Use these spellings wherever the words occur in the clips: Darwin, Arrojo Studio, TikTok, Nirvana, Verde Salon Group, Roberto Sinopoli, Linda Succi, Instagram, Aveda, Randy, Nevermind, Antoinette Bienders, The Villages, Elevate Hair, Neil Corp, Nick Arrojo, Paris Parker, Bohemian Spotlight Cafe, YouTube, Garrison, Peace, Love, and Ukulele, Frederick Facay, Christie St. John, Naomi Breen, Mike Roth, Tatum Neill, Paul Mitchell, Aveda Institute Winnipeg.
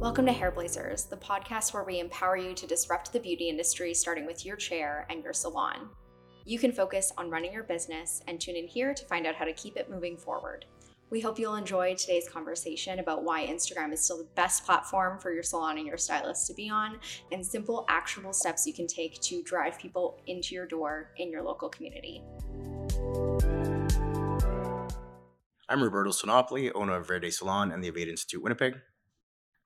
Welcome to Hairblazers, the podcast where we empower you to disrupt the beauty industry, starting with your chair and your salon. You can focus on running your business and tune in here to find out how to keep it moving forward. We hope you'll enjoy today's conversation about why Instagram is still the best platform for your salon and your stylist to be on, and simple, actionable steps you can take to drive people into your door in your local community. I'm Roberto Sinopoli, owner of Verde Salon and the Aveda Institute Winnipeg.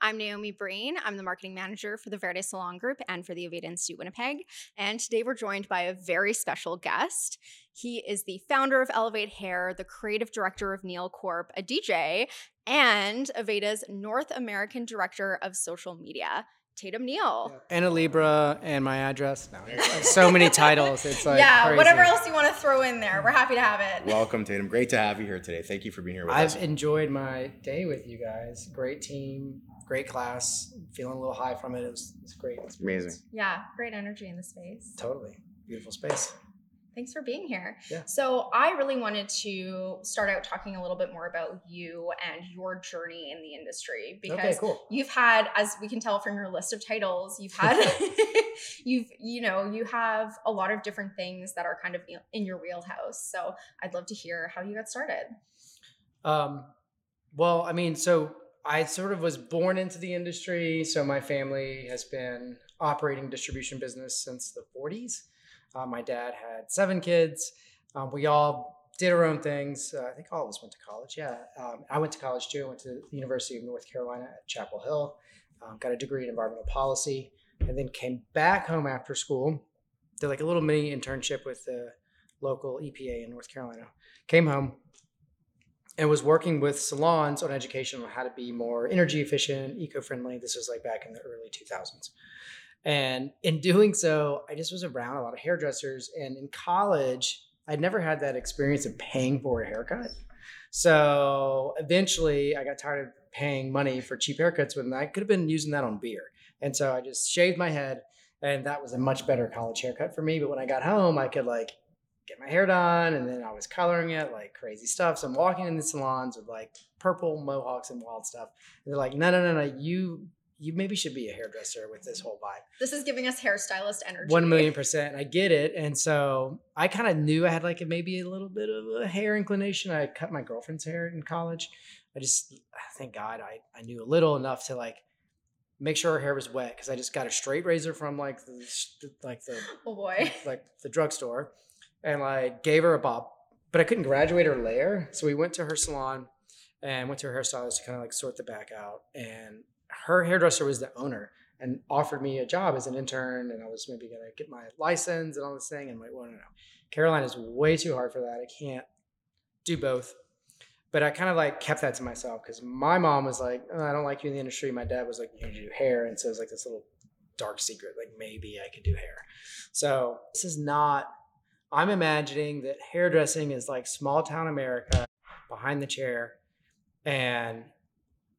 I'm Naomi Breen. I'm the marketing manager for the Verde Salon Group and for the Aveda Institute Winnipeg. And today we're joined by a very special guest. He is the founder of Elevate Hair, the creative director of Neil Corp, a DJ, and Aveda's North American director of social media, Tatum Neill. Yeah. And a Libra and my address. No, so many titles. It's like crazy. Whatever else you want to throw in there. We're happy to have it. Welcome, Tatum. Great to have you here today. Thank you for being here with us. I've enjoyed my day with you guys. Great team, great class. Feeling a little high from it. It was great. It's amazing. Yeah, great energy in the space. Totally. Beautiful space. Thanks for being here. Yeah. So I really wanted to start out talking a little bit more about you and your journey in the industry, because You've had, as we can tell from your list of titles, you have a lot of different things that are kind of in your wheelhouse. So I'd love to hear how you got started. So I sort of was born into the industry. So my family has been operating distribution business since the 40s. My dad had 7 kids. We all did our own things. I think all of us went to college. Yeah. I went to college too. I went to the University of North Carolina at Chapel Hill, got a degree in environmental policy, and then came back home after school, did like a little mini internship with the local EPA in North Carolina, came home and was working with salons on education on how to be more energy efficient, eco-friendly. This was like back in the early 2000s. And in doing so, I just was around a lot of hairdressers. And in college, I'd never had that experience of paying for a haircut. So eventually I got tired of paying money for cheap haircuts when I could have been using that on beer. And so I just shaved my head, and that was a much better college haircut for me. But when I got home, I could like get my hair done, and then I was coloring it like crazy stuff. So I'm walking in the salons with like purple mohawks and wild stuff. And they're like, no, you maybe should be a hairdresser with this whole vibe. This is giving us hairstylist energy. 1,000,000%. I get it. And so I kind of knew I had like maybe a little bit of a hair inclination. I cut my girlfriend's hair in college. Thank God I knew a little enough to like make sure her hair was wet, because I just got a straight razor from the drugstore, and like gave her a bob, but I couldn't graduate her layer. So we went to her salon and went to her hairstylist to kind of like sort the back out, and her hairdresser was the owner and offered me a job as an intern, and I was maybe going to get my license and all this thing. And I'm like, well, no. Carolina's way too hard for that. I can't do both. But I kind of like kept that to myself, because my mom was like, oh, I don't like you in the industry. My dad was like, you need to do hair. And so it was like this little dark secret, like maybe I could do hair. So I'm imagining that hairdressing is like small town America behind the chair, and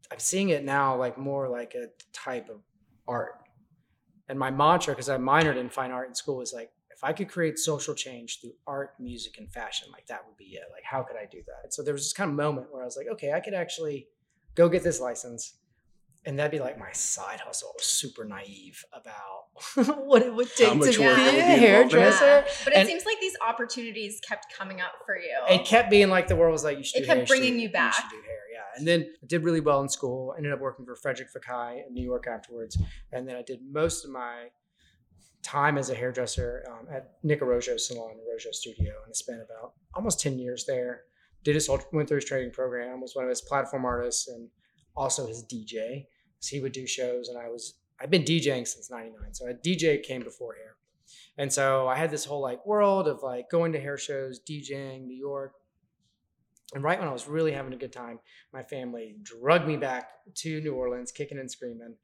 I'm seeing it now like more like a type of art. And my mantra, because I minored in fine art in school, was like, if I could create social change through art, music, and fashion, like that would be it. Like, how could I do that? And so there was this kind of moment where I was like, okay, I could actually go get this license, and that'd be like my side hustle. I was super naive about what it would take to be a hairdresser. Yeah. But it seems like these opportunities kept coming up for you. It kept being like the world was like, you should do hair. It kept bringing you back. You should do hair, yeah. And then I did really well in school. I ended up working for Frederick Facay in New York afterwards. And then I did most of my time as a hairdresser at Nick Arrojo's salon, Arrojo Studio. And I spent about almost 10 years there. Went through his training program, was one of his platform artists, and also his DJ. He would do shows, and I've been DJing since 99, so a DJ came before hair. And so I had this whole like world of like going to hair shows, DJing, New York. And right when I was really having a good time, my family drugged me back to New Orleans, kicking and screaming,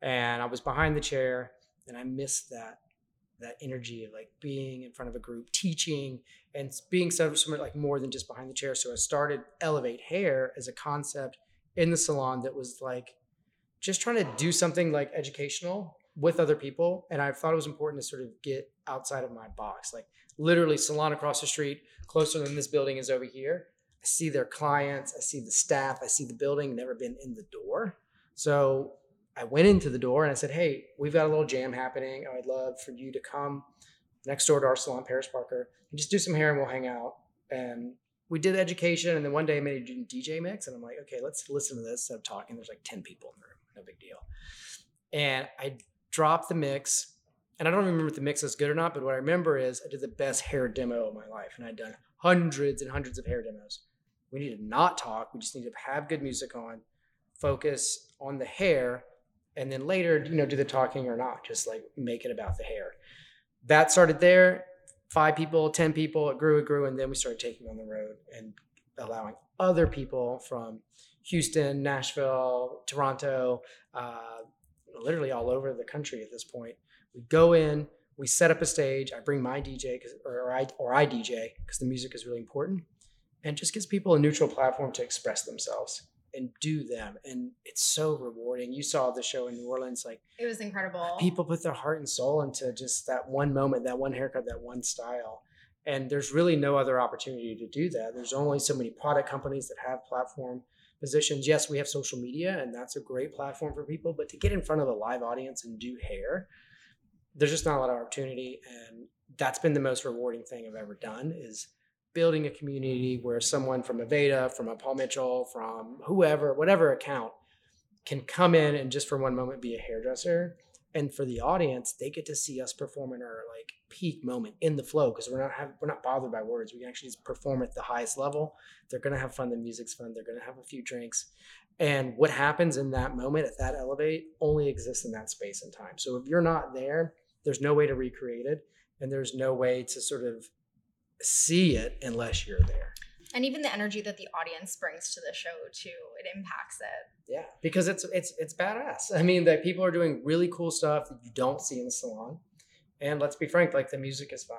and I was behind the chair, and I missed that energy of like being in front of a group, teaching, and being so like more than just behind the chair. So I started Elevate Hair as a concept in the salon that was like just trying to do something like educational with other people. And I thought it was important to sort of get outside of my box, like literally salon across the street, closer than this building is over here. I see their clients, I see the staff, I see the building, never been in the door. So I went into the door and I said, hey, we've got a little jam happening. I'd love for you to come next door to our salon, Paris Parker, and just do some hair and we'll hang out. And we did education. And then one day I made a DJ mix and I'm like, okay, let's listen to this. So I'm talking, there's like 10 people in the room, no big deal. And I dropped the mix and I don't remember if the mix was good or not, but what I remember is I did the best hair demo of my life. And I'd done hundreds and hundreds of hair demos. We need to not talk. We just need to have good music on, focus on the hair. And then later, you know, do the talking or not, just like make it about the hair. That started there, 5 people, 10 people, it grew. And then we started taking on the road and allowing other people from Houston, Nashville, Toronto, literally all over the country at this point. We go in, we set up a stage. I bring my DJ or I DJ because the music is really important, and just gives people a neutral platform to express themselves and do them. And it's so rewarding. You saw the show in New Orleans. Like, it was incredible. People put their heart and soul into just that one moment, that one haircut, that one style. And there's really no other opportunity to do that. There's only so many product companies that have platform positions. Yes, we have social media and that's a great platform for people, but to get in front of a live audience and do hair, there's just not a lot of opportunity. And that's been the most rewarding thing I've ever done, is building a community where someone from Aveda, from a Paul Mitchell, from whoever, whatever account, can come in and just for one moment be a hairdresser. And for the audience, they get to see us perform in our like peak moment in the flow, because we're not bothered by words. We can actually just perform at the highest level. They're going to have fun. The music's fun. They're going to have a few drinks. And what happens in that moment at that Elevate only exists in that space and time. So if you're not there, there's no way to recreate it. And there's no way to sort of see it unless you're there. And even the energy that the audience brings to the show too, it impacts it. Yeah, because it's badass. I mean, that people are doing really cool stuff that you don't see in the salon. And let's be frank, like, the music is fun.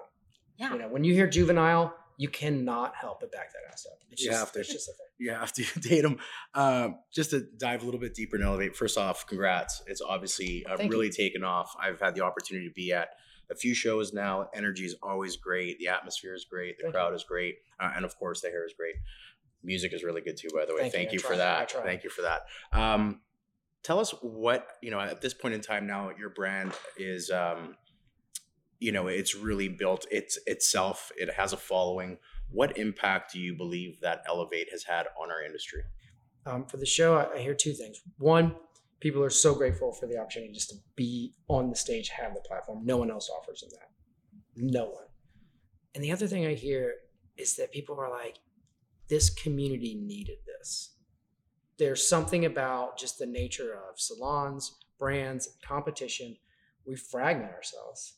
Yeah. You know, when you hear Juvenile, you cannot help but back that ass up. It's just a thing. You have to, Tatum. Just to dive a little bit deeper in Elevate, first off, congrats. It's obviously really taken off. I've had the opportunity to be at a few shows now. Energy is always great. The atmosphere is great. The crowd is great. And of course, the hair is great. Music is really good too, by the way. Thank you for that. Tell us what, you know, at this point in time now, your brand is, you know, it's really built itself. It has a following. What impact do you believe that Elevate has had on our industry? For the show, I hear two things. One, people are so grateful for the opportunity just to be on the stage, have the platform. No one else offers them that. No one. And the other thing I hear is that people are like, this community needed this. There's something about just the nature of salons, brands, competition. We fragment ourselves.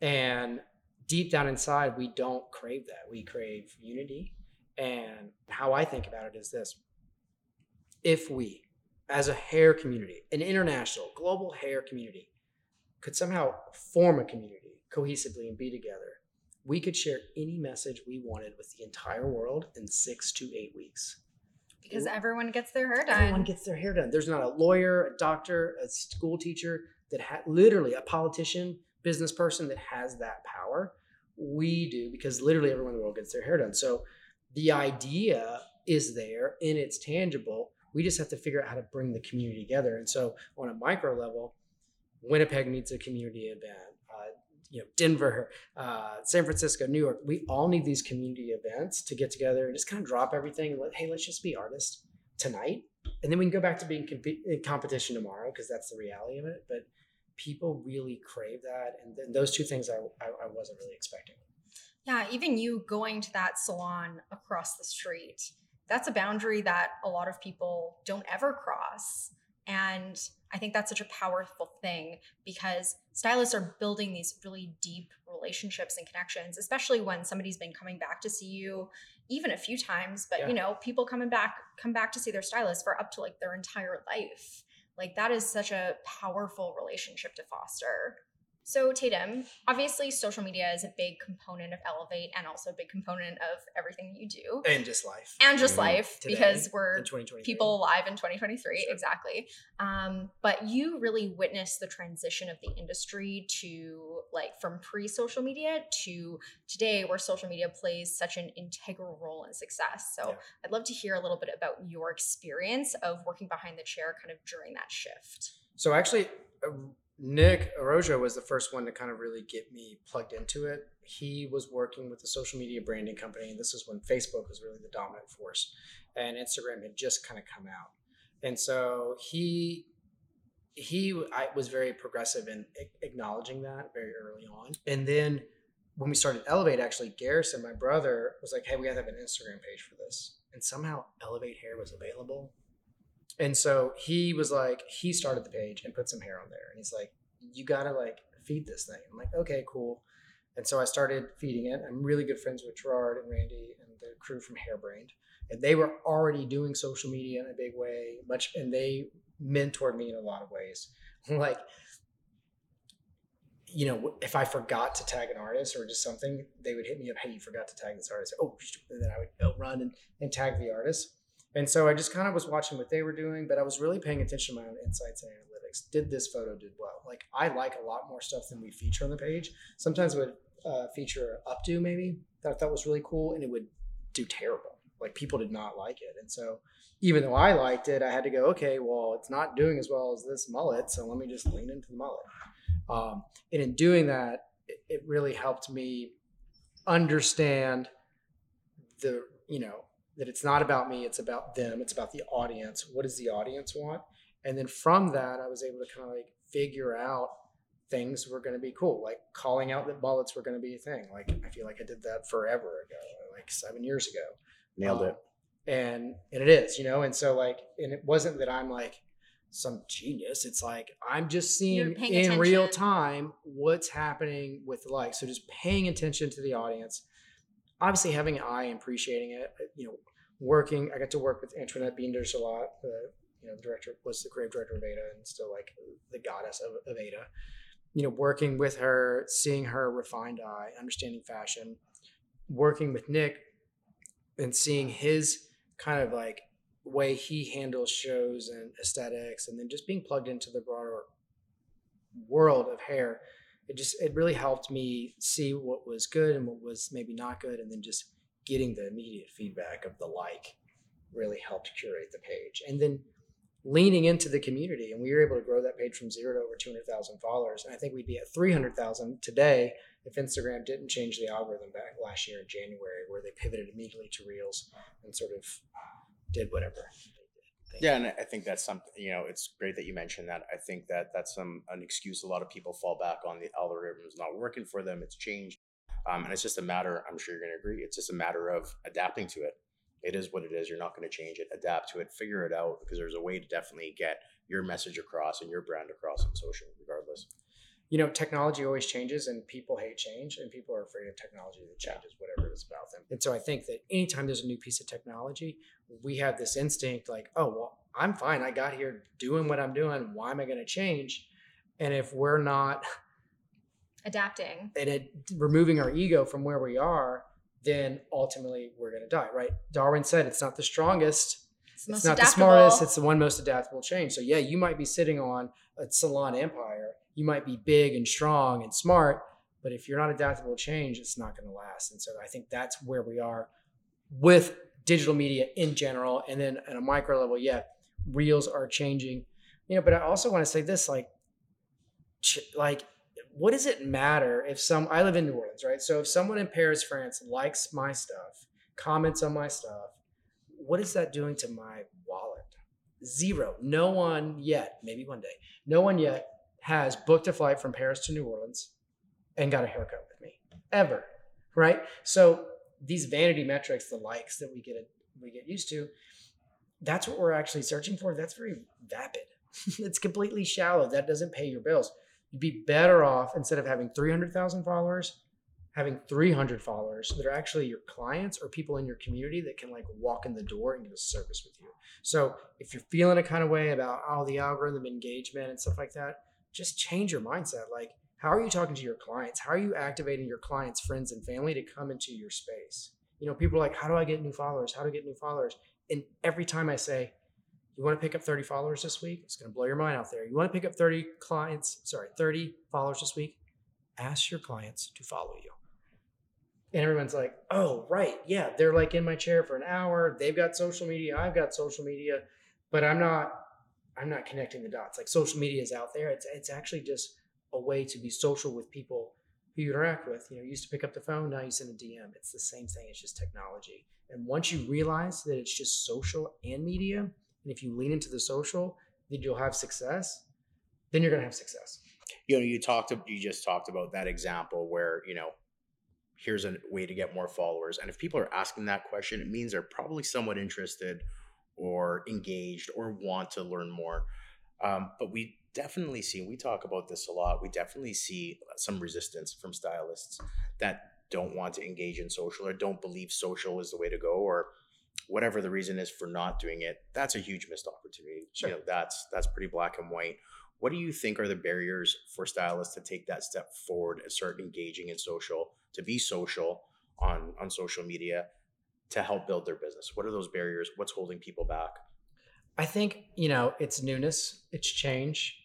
And deep down inside, we don't crave that. We crave unity. And how I think about it is this. If we, as a hair community, an international, global hair community, could somehow form a community cohesively and be together, we could share any message we wanted with the entire world in 6 to 8 weeks. Because everyone gets their hair done. Everyone gets their hair done. There's not a lawyer, a doctor, a school teacher, that literally a politician, business person that has that power. We do, because literally everyone in the world gets their hair done. So the idea is there and it's tangible. We just have to figure out how to bring the community together. And so on a micro level, Winnipeg needs a community event. You know, Denver, San Francisco, New York, we all need these community events to get together and just kind of drop everything and let's just be artists tonight. And then we can go back to being in competition tomorrow, because that's the reality of it. But people really crave that. And those two things I wasn't really expecting. Yeah, even you going to that salon across the street, that's a boundary that a lot of people don't ever cross. And I think that's such a powerful thing, because stylists are building these really deep relationships and connections, especially when somebody's been coming back to see you even a few times, but yeah, you know, people come back to see their stylist for up to like their entire life. Like, that is such a powerful relationship to foster. So Tatum, obviously social media is a big component of Elevate and also a big component of everything you do. And just life. Today, because we're people alive in 2023. Sure. Exactly. But you really witnessed the transition of the industry to, like, from pre-social media to today, where social media plays such an integral role in success. So yeah, I'd love to hear a little bit about your experience of working behind the chair kind of during that shift. So actually, Nick Arrojo was the first one to kind of really get me plugged into it. He was working with a social media branding company. This is when Facebook was really the dominant force, and Instagram had just kind of come out. And so I was very progressive in acknowledging that very early on. And then when we started Elevate, actually, Garrison, my brother, was like, hey, we got to have an Instagram page for this. And somehow Elevate Hair was available. And so he was like, he started the page and put some hair on there. And he's like, you got to like feed this thing. I'm like, okay, cool. And so I started feeding it. I'm really good friends with Gerard and Randy and the crew from Hairbrained. And they were already doing social media in a big way, and they mentored me in a lot of ways. Like, you know, if I forgot to tag an artist or just something, they would hit me up, hey, you forgot to tag this artist. Oh, and then I would go run and tag the artist. And so I just kind of was watching what they were doing, but I was really paying attention to my own insights and analytics. Did this photo did well? Like, I like a lot more stuff than we feature on the page. Sometimes I would feature an updo maybe that I thought was really cool, and it would do terrible. Like, people did not like it. And so even though I liked it, I had to go, okay, well, it's not doing as well as this mullet, so let me just lean into the mullet. And in doing that, it really helped me understand that it's not about me, it's about them, it's about the audience. What does the audience want? And then from that, I was able to kind of like figure out things were going to be cool, like calling out that bullets were going to be a thing. Like, I feel like I did that forever ago, like 7 years ago. Nailed it. And it is, you know? And so like, and it wasn't that I'm like some genius. It's like, I'm just seeing in real time what's happening with the likes. So just paying attention to the audience, obviously having an eye and appreciating it, you know, I got to work with Antoinette Bienders a lot, the director, was the creative director of Aveda and still like the goddess of Aveda, you know, working with her, seeing her refined eye, understanding fashion, working with Nick and seeing his kind of like way he handles shows and aesthetics, and then just being plugged into the broader world of hair. It really helped me see what was good and what was maybe not good. And then just getting the immediate feedback of the like really helped curate the page. And then leaning into the community. And we were able to grow that page from 0 to over 200,000 followers. And I think we'd be at 300,000 today if Instagram didn't change the algorithm back last year in January, where they pivoted immediately to Reels and sort of did whatever. Yeah, and I think that's something, you know, it's great that you mentioned that. I think that's an excuse a lot of people fall back on. The algorithm's not working for them. It's changed. And it's just a matter, I'm sure you're going to agree, it's just a matter of adapting to it. It is what it is. You're not going to change it. Adapt to it. Figure it out, because there's a way to definitely get your message across and your brand across on social, regardless. You know, technology always changes, and people hate change, and people are afraid of technology that changes whatever it is about them. And so I think that anytime there's a new piece of technology, we have this instinct like, oh, well, I'm fine. I got here doing what I'm doing. Why am I going to change? And if we're not adapting and removing our ego from where we are, then ultimately we're going to die, right? Darwin said, it's not the strongest. It's not adaptable. The smartest. It's the one most adaptable change. So yeah, you might be sitting on a salon empire. You might be big and strong and smart, but if you're not adaptable to change, it's not going to last. And so I think that's where we are with digital media in general. And then at a micro level, yeah, Reels are changing, you know, but I also want to say this, like, what does it matter if I live in New Orleans, right? So if someone in Paris, France likes my stuff, comments on my stuff, what is that doing to my wallet? Zero. No one yet, maybe one day, no one yet has booked a flight from Paris to New Orleans and got a haircut with me ever, right? So these vanity metrics, the likes that we get used to, that's what we're actually searching for. That's very vapid. It's completely shallow. That doesn't pay your bills. You'd be better off, instead of having 300,000 followers, having 300 followers that are actually your clients or people in your community that can like walk in the door and get a service with you. So if you're feeling a kind of way about the algorithm engagement and stuff like that, just change your mindset. Like, how are you talking to your clients? How are you activating your clients, friends, and family to come into your space? You know, people are like, how do I get new followers? How do I get new followers? And every time I say, you want to pick up 30 followers this week? It's going to blow your mind out there. You want to pick up 30 followers this week? Ask your clients to follow you. And everyone's like, oh, right. Yeah. They're like in my chair for an hour. They've got social media. I've got social media, but I'm not I'm not connecting the dots. Like, social media is out there. It's actually just a way to be social with people who you interact with. You know, you used to pick up the phone, now you send a DM. It's the same thing. It's just technology. And once you realize that it's just social and media, and if you lean into the social, then you'll have success. Then you're going to have success. You know, you just talked about that example where, you know, here's a way to get more followers. And if people are asking that question, it means they're probably somewhat interested or engaged or want to learn more. But we definitely see, we talk about this a lot, we definitely see some resistance from stylists that don't want to engage in social or don't believe social is the way to go, or whatever the reason is for not doing it. That's a huge missed opportunity. Sure. You know, that's pretty black and white. What do you think are the barriers for stylists to take that step forward and start engaging in social, to be social on social media, to help build their business? What are those barriers? What's holding people back? I think, you know, it's newness, it's change.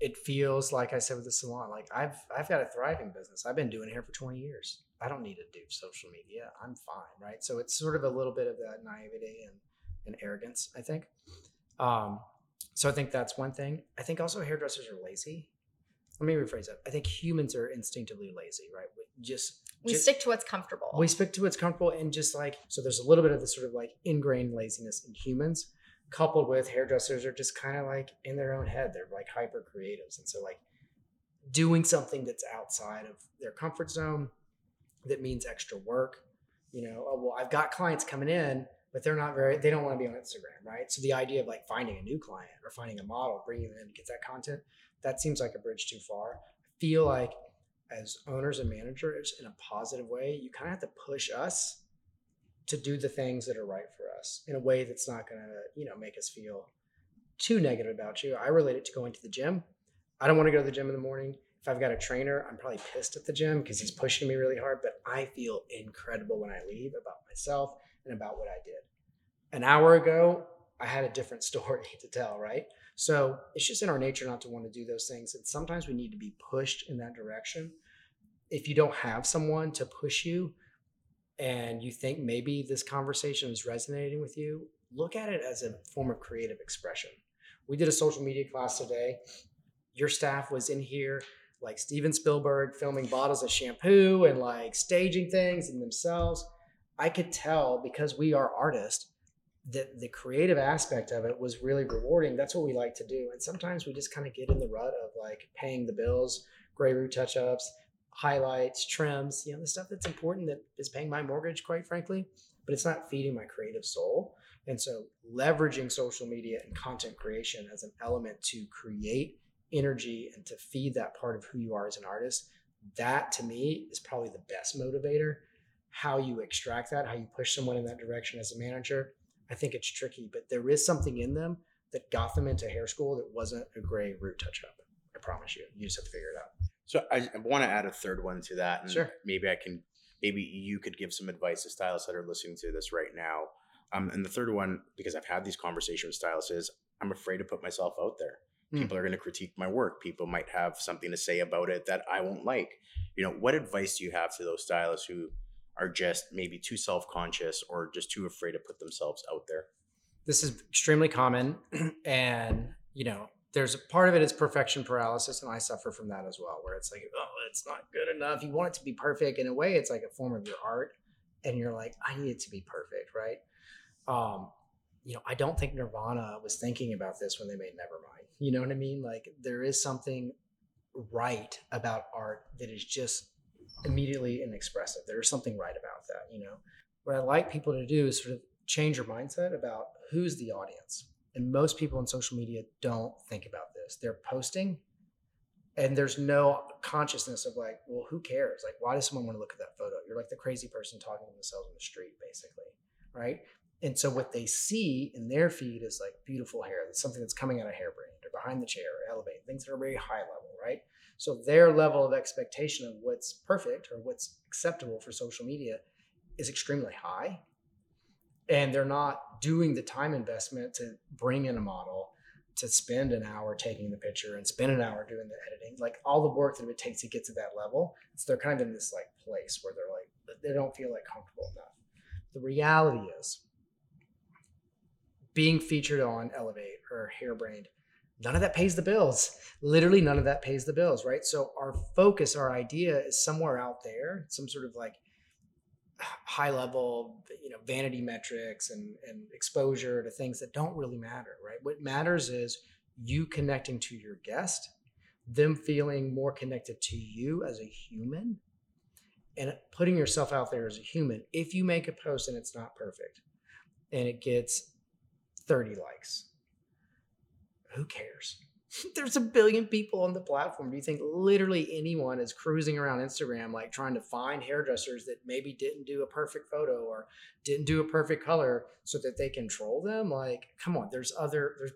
It feels like, I said with the salon, like I've got a thriving business. I've been doing hair for 20 years. I don't need to do social media. I'm fine, right? So it's sort of a little bit of that naivety and arrogance, I think. So I think that's one thing. I think also hairdressers are lazy. Let me rephrase that. I think humans are instinctively lazy, right? We stick to what's comfortable. We stick to what's comfortable, and just like, so there's a little bit of this sort of like ingrained laziness in humans, coupled with hairdressers are just kind of like in their own head. They're like hyper creatives. And so like doing something that's outside of their comfort zone, that means extra work. You know, oh, well, I've got clients coming in, but they don't want to be on Instagram, right? So the idea of like finding a new client or finding a model, bringing them in to get that content, that seems like a bridge too far. I feel like as owners and managers, in a positive way, you kind of have to push us to do the things that are right for us in a way that's not going to, you know, make us feel too negative about you. I relate it to going to the gym. I don't want to go to the gym in the morning. If I've got a trainer, I'm probably pissed at the gym because he's pushing me really hard, but I feel incredible when I leave about myself and about what I did. An hour ago, I had a different story to tell, right? So it's just in our nature not to want to do those things. And sometimes we need to be pushed in that direction. If you don't have someone to push you and you think maybe this conversation is resonating with you, look at it as a form of creative expression. We did a social media class today. Your staff was in here like Steven Spielberg filming bottles of shampoo and like staging things in themselves. I could tell, because we are artists, that the creative aspect of it was really rewarding. That's what we like to do. And sometimes we just kind of get in the rut of like paying the bills, gray root touch-ups, highlights, trims, you know, the stuff that's important that is paying my mortgage, quite frankly, but it's not feeding my creative soul. And so leveraging social media and content creation as an element to create energy and to feed that part of who you are as an artist, that to me is probably the best motivator. How you extract that, how you push someone in that direction as a manager, I think it's tricky, but there is something in them that got them into hair school that wasn't a gray root touch-up. I promise you, you just have to figure it out. So I want to add a third one to that. And sure. Maybe you could give some advice to stylists that are listening to this right now. And the third one, because I've had these conversations with stylists, is I'm afraid to put myself out there. People are going to critique my work. People might have something to say about it that I won't like. You know, what advice do you have to those stylists who are just maybe too self-conscious or just too afraid to put themselves out there? This is extremely common. And, you know, there's a part of it is perfection paralysis. And I suffer from that as well, where it's like, oh, it's not good enough. You want it to be perfect. In a way, it's like a form of your art. And you're like, I need it to be perfect, right? You know, I don't think Nirvana was thinking about this when they made Nevermind. You know what I mean? Like, there is something right about art that is just immediately and expressive. There's something right about that, you know. What I like people to do is sort of change your mindset about who's the audience. And most people on social media don't think about this. They're posting and there's no consciousness of like, well, who cares? Like, why does someone want to look at that photo? You're like the crazy person talking to themselves on the street, basically, right? And so what they see in their feed is like beautiful hair. That's something that's coming out of Hairbrained or Behind the Chair or Elevate, things that are very high level, right? So their level of expectation of what's perfect or what's acceptable for social media is extremely high. And they're not doing the time investment to bring in a model, to spend an hour taking the picture and spend an hour doing the editing, like all the work that it takes to get to that level. So they're kind of in this like place where they're like, they don't feel like comfortable enough. The reality is, being featured on Elevate or Hairbrained none of that pays the bills. Literally none of that pays the bills, right? So our focus, our idea is somewhere out there, some sort of like high level, you know, vanity metrics and exposure to things that don't really matter, right? What matters is you connecting to your guest, them feeling more connected to you as a human, and putting yourself out there as a human. If you make a post and it's not perfect and it gets 30 likes, who cares? There's a billion people on the platform. Do you think literally anyone is cruising around Instagram, like trying to find hairdressers that maybe didn't do a perfect photo or didn't do a perfect color so that they can troll them? Like, come on, there's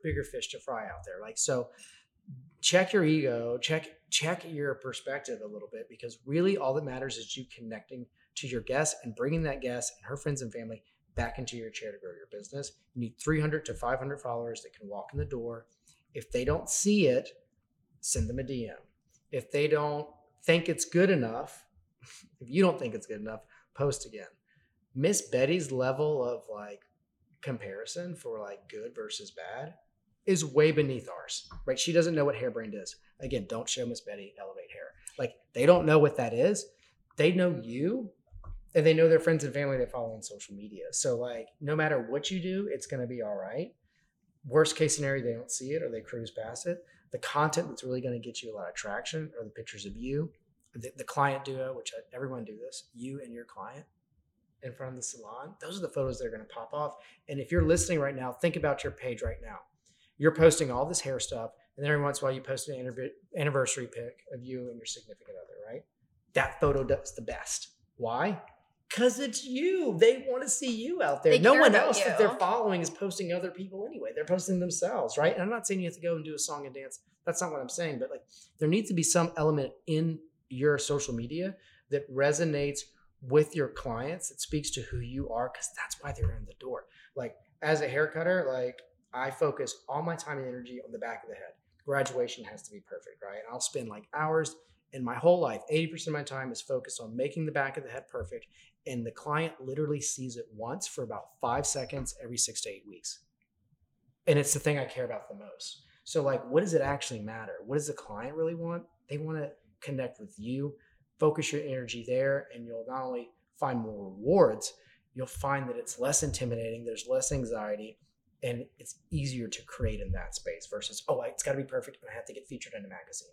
bigger fish to fry out there. Like, so check your ego, check your perspective a little bit, because really all that matters is you connecting to your guest and bringing that guest and her friends and family back into your chair to grow your business. You need 300 to 500 followers that can walk in the door. If they don't see it, send them a DM. If they don't think it's good enough, if you don't think it's good enough, post again. Miss Betty's level of like comparison for like good versus bad is way beneath ours, right? She doesn't know what Hairbrained is. Again, don't show Miss Betty Elevate Hair. Like, they don't know what that is. They know you, and they know their friends and family they follow on social media. So like, no matter what you do, it's going to be all right. Worst case scenario, they don't see it or they cruise past it. The content that's really going to get you a lot of traction are the pictures of you, the client duo, which everyone do this, you and your client in front of the salon. Those are the photos that are going to pop off. And if you're listening right now, think about your page right now. You're posting all this hair stuff, and then every once in a while you post an anniversary pic of you and your significant other, right? That photo does the best. Why? Because it's you. They want to see you out there. No one else that they're following is posting other people anyway. They're posting themselves, right? And I'm not saying you have to go and do a song and dance. That's not what I'm saying. But like, there needs to be some element in your social media that resonates with your clients, that speaks to who you are, because that's why they're in the door. Like, as a hair cutter, like, I focus all my time and energy on the back of the head. Graduation has to be perfect, right? And I'll spend like hours in my whole life. 80% of my time is focused on making the back of the head perfect. And the client literally sees it once for about 5 seconds every 6 to 8 weeks. And it's the thing I care about the most. So like, what does it actually matter? What does the client really want? They want to connect with you. Focus your energy there, and you'll not only find more rewards, you'll find that it's less intimidating. There's less anxiety, and it's easier to create in that space versus, oh, it's got to be perfect and I have to get featured in a magazine.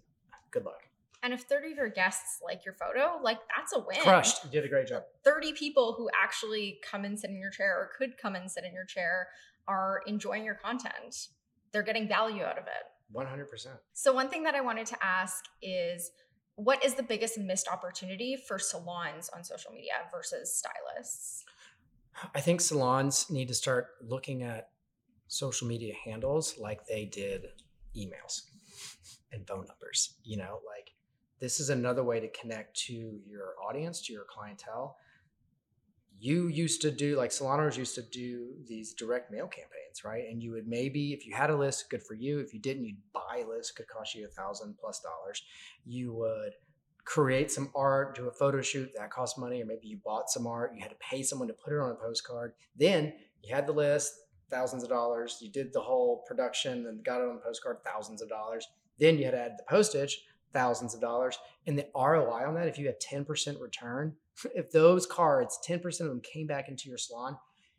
Good luck. And if 30 of your guests like your photo, like, that's a win. Crushed. You did a great job. 30 people who actually come and sit in your chair, or could come and sit in your chair, are enjoying your content. They're getting value out of it. 100%. So one thing that I wanted to ask is, what is the biggest missed opportunity for salons on social media versus stylists? I think salons need to start looking at social media handles like they did emails and phone numbers. You know, like, this is another way to connect to your audience, to your clientele. You used to do, like, salon owners used to do these direct mail campaigns, right? And you would maybe, if you had a list, good for you. If you didn't, you'd buy a list, could cost you $1,000+ plus. You would create some art, do a photo shoot, that costs money, or maybe you bought some art, you had to pay someone to put it on a postcard. Then you had the list, thousands of dollars. You did the whole production and got it on the postcard, thousands of dollars. Then you had to add the postage, thousands of dollars. And the ROI on that, if you had 10% return, if those cards, 10% of them came back into your salon,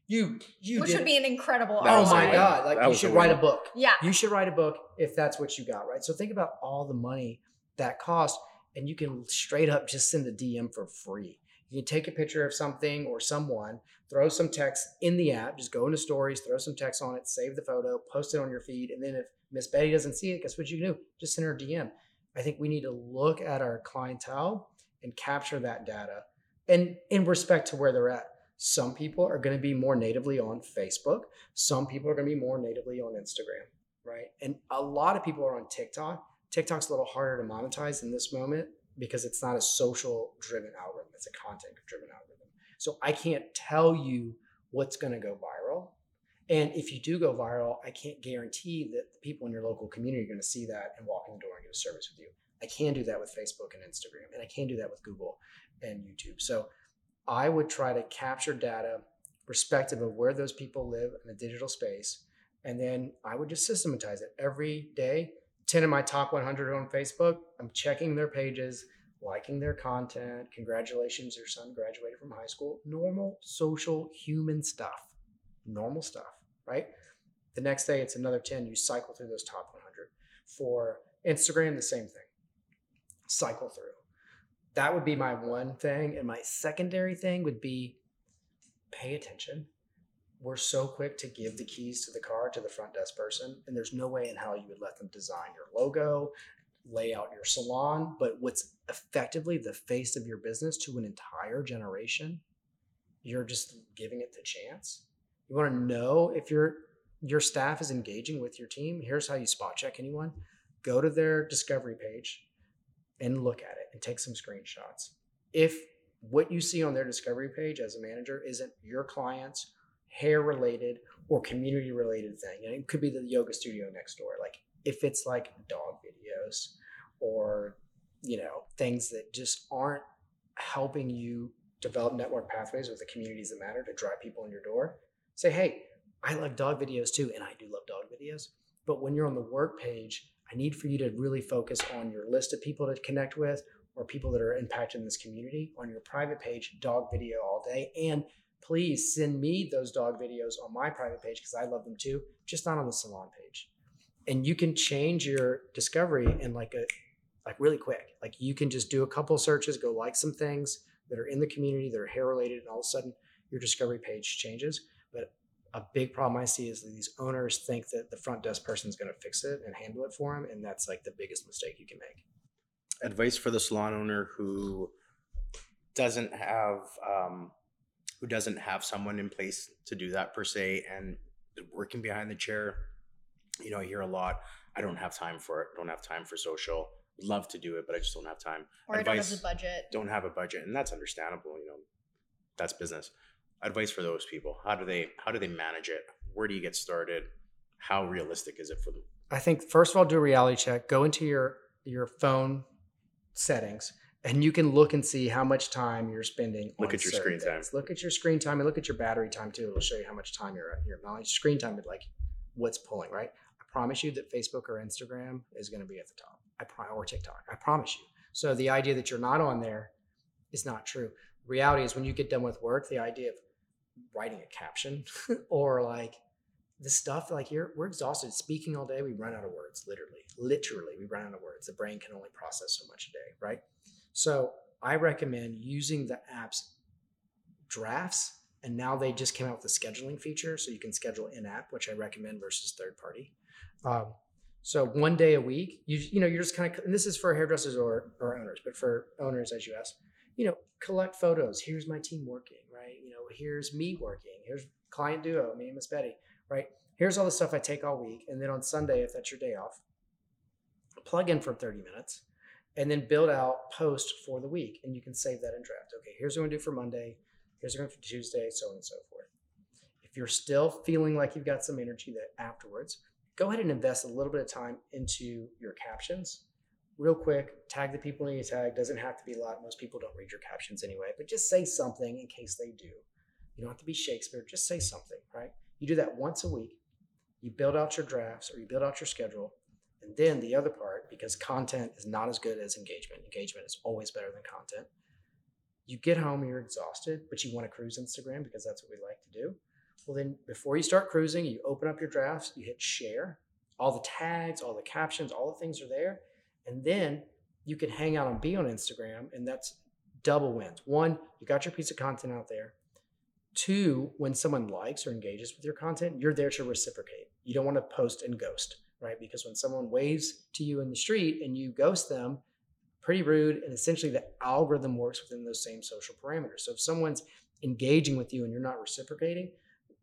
you which would be an incredible ROI. Oh my God. Like, you should write a book. Yeah. You should write a book if that's what you got, right? So think about all the money that cost, and you can straight up just send a DM for free. You can take a picture of something or someone, throw some text in the app, just go into stories, throw some text on it, save the photo, post it on your feed. And then if Miss Betty doesn't see it, guess what you can do? Just send her a DM. I think we need to look at our clientele and capture that data, and in respect to where they're at. Some people are going to be more natively on Facebook. Some people are going to be more natively on Instagram, right? And a lot of people are on TikTok. TikTok's a little harder to monetize in this moment, because it's not a social driven algorithm, it's a content driven algorithm. So I can't tell you what's going to go viral. And if you do go viral, I can't guarantee that the people in your local community are going to see that and walk in the door and get a service with you. I can do that with Facebook and Instagram, and I can do that with Google and YouTube. So I would try to capture data, perspective of where those people live in the digital space, And then I would just systematize it every day. 10 of my top 100 on Facebook, I'm checking their pages, liking their content. Congratulations, your son graduated from high school. Normal, social, human stuff. Normal stuff, right? The next day, it's another 10. You cycle through those top 100. For Instagram, the same thing. Cycle through. That would be my one thing. And my secondary thing would be pay attention. We're so quick to give the keys to the car to the front desk person, and there's no way in hell you would let them design your logo, lay out your salon, but what's effectively the face of your business to an entire generation, you're just giving it to chance. You want to know if your staff is engaging with your team. Here's how you spot check anyone. Go to their discovery page and look at it and take some screenshots. If what you see on their discovery page as a manager isn't your client's hair related or community related thing, and it could be the yoga studio next door, like if it's like dog videos or, you know, things that just aren't helping you develop network pathways with the communities that matter to drive people in your door, say, hey, I love dog videos too, and I do love dog videos, but when you're on the work page, I need for you to really focus on your list of people to connect with or people that are impacting this community. On your private page, dog video all day, and please send me those dog videos on my private page because I love them too, just not on the salon page. And you can change your discovery in really quick. Like you can just do a couple searches, go like some things that are in the community that are hair related, and all of a sudden your discovery page changes. But a big problem I see is that these owners think that the front desk person is going to fix it and handle it for them, and that's like the biggest mistake you can make. Advice for the salon owner who doesn't have someone in place to do that per se, and working behind the chair, you know, I hear a lot, I don't have time for it. Don't have time for social. Love to do it, but I just don't have time. Or advice, don't have a budget. And that's understandable. You know, that's business. Advice for those people. How do they manage it? Where do you get started? How realistic is it for them? I think first of all, do a reality check, go into your phone settings, and you can look and see how much time you're spending. Look at your screen time. Look at your screen time and look at your battery time too. It'll show you how much time you're at. Your screen time is like what's pulling, right? I promise you that Facebook or Instagram is going to be at the top. Or TikTok. I promise you. So the idea that you're not on there is not true. Reality is when you get done with work, the idea of writing a caption or like the stuff, like we're exhausted. Speaking all day, we run out of words, literally we run out of words. The brain can only process so much a day, right? So I recommend using the app's drafts, and now they just came out with a scheduling feature, so you can schedule in-app, which I recommend versus third-party. So one day a week, you're just kind of, and this is for hairdressers or owners, but for owners, as you asked, collect photos. Here's my team working, right? Here's me working. Here's client duo, me and Miss Betty, right? Here's all the stuff I take all week, and then on Sunday, if that's your day off, plug in for 30 minutes. And then build out post for the week. And you can save that in draft. Okay, here's what we're going to do for Monday. Here's what we're going to do for Tuesday, so on and so forth. If you're still feeling like you've got some energy that afterwards, go ahead and invest a little bit of time into your captions. Real quick, tag the people you tag. Doesn't have to be a lot. Most people don't read your captions anyway. But just say something in case they do. You don't have to be Shakespeare. Just say something, right? You do that once a week. You build out your drafts or you build out your schedule. And then the other part, because content is not as good as engagement. Engagement is always better than content. You get home, you're exhausted, but you want to cruise Instagram because that's what we like to do. Well, then before you start cruising, you open up your drafts, you hit share. All the tags, all the captions, all the things are there. And then you can hang out and be on Instagram, and that's double wins. One, you got your piece of content out there. Two, when someone likes or engages with your content, you're there to reciprocate. You don't want to post and ghost. Right? Because when someone waves to you in the street and you ghost them, pretty rude. And essentially the algorithm works within those same social parameters. So if someone's engaging with you and you're not reciprocating,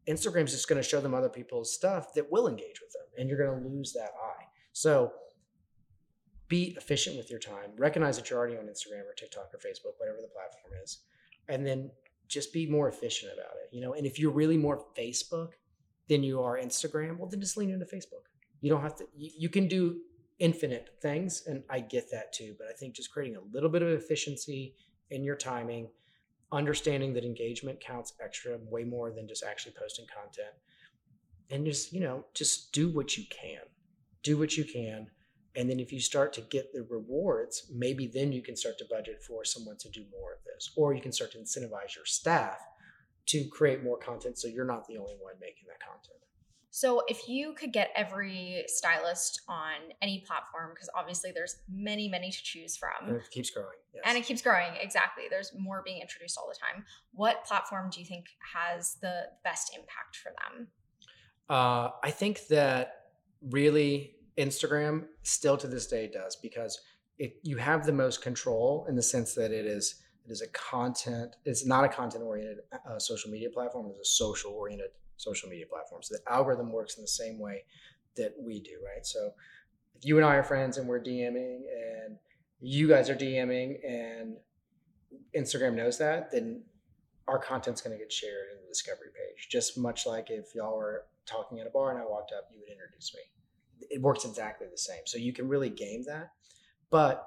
Instagram's just going to show them other people's stuff that will engage with them, and you're going to lose that eye. So be efficient with your time. Recognize that you're already on Instagram or TikTok or Facebook, whatever the platform is, and then just be more efficient about it. And if you're really more Facebook than you are Instagram, well, then just lean into Facebook. You don't have to, you can do infinite things, and I get that too, but I think just creating a little bit of efficiency in your timing, understanding that engagement counts extra way more than just actually posting content, and just, you know, just do what you can. Do what you can. And then if you start to get the rewards, maybe then you can start to budget for someone to do more of this, or you can start to incentivize your staff to create more content so you're not the only one making that content. So if you could get every stylist on any platform, because obviously there's many, many to choose from. And it keeps growing. Yes. And it keeps growing. Exactly. There's more being introduced all the time. What platform do you think has the best impact for them? I think that really Instagram still to this day does, because you have the most control in the sense that it is a content. It's not a content-oriented social media platform. It's a social-oriented social media platform. So the algorithm works in the same way that we do, right? So if you and I are friends and we're DMing and you guys are DMing and Instagram knows that, then our content's going to get shared in the discovery page. Just much like if y'all were talking at a bar and I walked up, you would introduce me. It works exactly the same. So you can really game that. But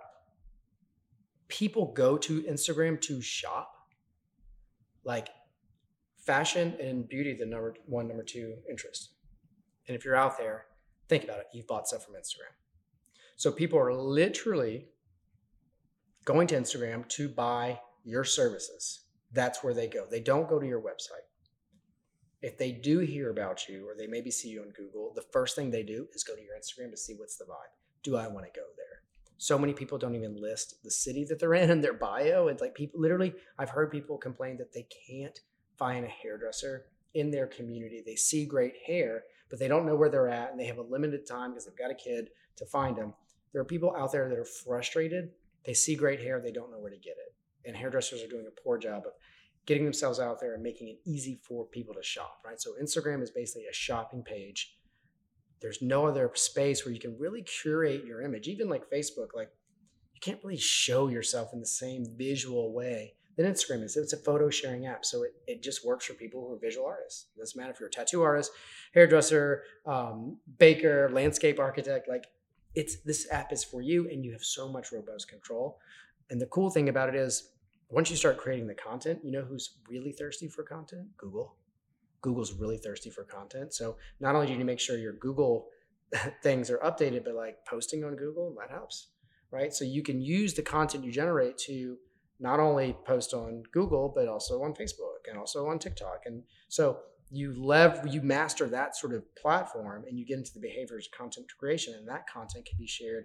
people go to Instagram to shop. Like fashion and beauty, the number 1, number 2 interest. And if you're out there, think about it. You've bought stuff from Instagram. So people are literally going to Instagram to buy your services. That's where they go. They don't go to your website. If they do hear about you, or they maybe see you on Google, the first thing they do is go to your Instagram to see what's the vibe. Do I want to go there? So many people don't even list the city that they're in their bio. It's like people literally, I've heard people complain that they can't find a hairdresser in their community. They see great hair, but they don't know where they're at, and they have a limited time because they've got a kid to find them. There are people out there that are frustrated. They see great hair, they don't know where to get it. And hairdressers are doing a poor job of getting themselves out there and making it easy for people to shop, right? So Instagram is basically a shopping page. There's no other space where you can really curate your image. Even like Facebook, like you can't really show yourself in the same visual way that Instagram is. It's a photo sharing app. So it just works for people who are visual artists. It doesn't matter if you're a tattoo artist, hairdresser, baker, landscape architect. Like this app is for you, and you have so much robust control. And the cool thing about it is, once you start creating the content, you know who's really thirsty for content? Google. Google's really thirsty for content. So not only do you make sure your Google things are updated, but like posting on Google, that helps, right? So you can use the content you generate to not only post on Google, but also on Facebook and also on TikTok. And so you master that sort of platform, and you get into the behaviors of content creation, and that content can be shared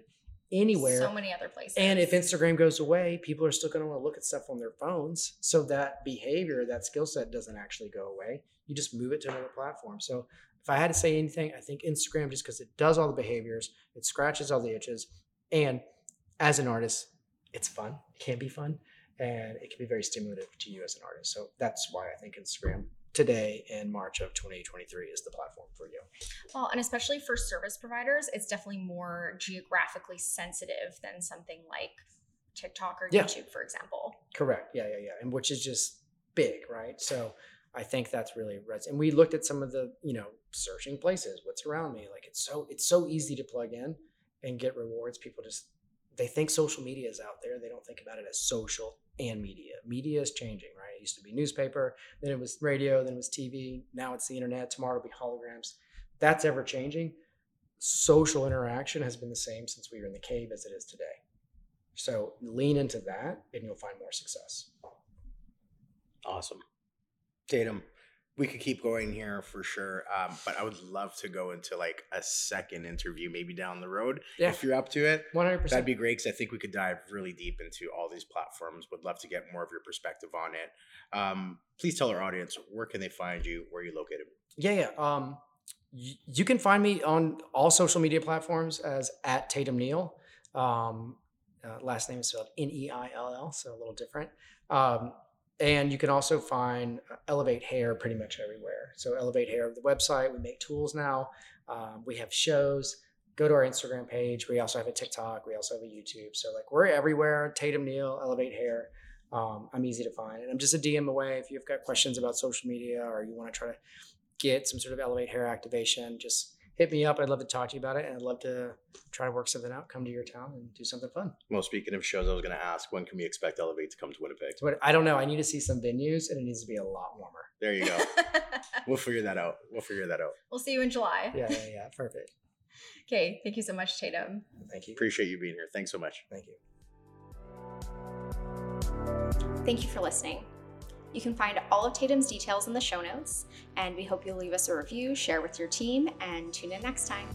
anywhere. So many other places. And if Instagram goes away, people are still going to want to look at stuff on their phones. So that behavior, that skill set doesn't actually go away. You just move it to another platform. So if I had to say anything, I think Instagram, just because it does all the behaviors, it scratches all the itches. And as an artist, it's fun. It can be fun. And it can be very stimulative to you as an artist. So that's why I think Instagram today in March of 2023 is the platform for you. Well, and especially for service providers, it's definitely more geographically sensitive than something like TikTok or YouTube, for example. Correct. Yeah. And which is just big, right? So I think that's really right. And we looked at some of the, searching places, what's around me. Like it's so easy to plug in and get rewards. People just, they think social media is out there. They don't think about it as social and media. Media is changing, right? It used to be newspaper, then it was radio, then it was TV. Now it's the internet. Tomorrow it'll be holograms. That's ever changing. Social interaction has been the same since we were in the cave as it is today. So lean into that and you'll find more success. Awesome. Tatum, we could keep going here for sure, but I would love to go into like a second interview maybe down the road if you're up to it. 100%. That'd be great, because I think we could dive really deep into all these platforms. Would love to get more of your perspective on it. Please tell our audience, where can they find you? Where are you located? Yeah. You can find me on all social media platforms as @TatumNeill. Last name is spelled Neill, so a little different. And you can also find Elevate Hair pretty much everywhere. So Elevate Hair, the website, we make tools now. We have shows. Go to our Instagram page. We also have a TikTok. We also have a YouTube. So like we're everywhere. Tatum Neill, Elevate Hair. I'm easy to find. And I'm just a DM away. If you've got questions about social media or you want to try to get some sort of Elevate Hair activation, just hit me up. I'd love to talk to you about it, and I'd love to try to work something out, come to your town and do something fun. Well, speaking of shows, I was going to ask, when can we expect Elevate to come to Winnipeg? I don't know. I need to see some venues, and it needs to be a lot warmer. There you go. We'll figure that out. We'll see you in July. Yeah. Perfect. Okay. Thank you so much, Tatum. Thank you. Appreciate you being here. Thanks so much. Thank you. Thank you for listening. You can find all of Tatum's details in the show notes, and we hope you'll leave us a review, share with your team, and tune in next time.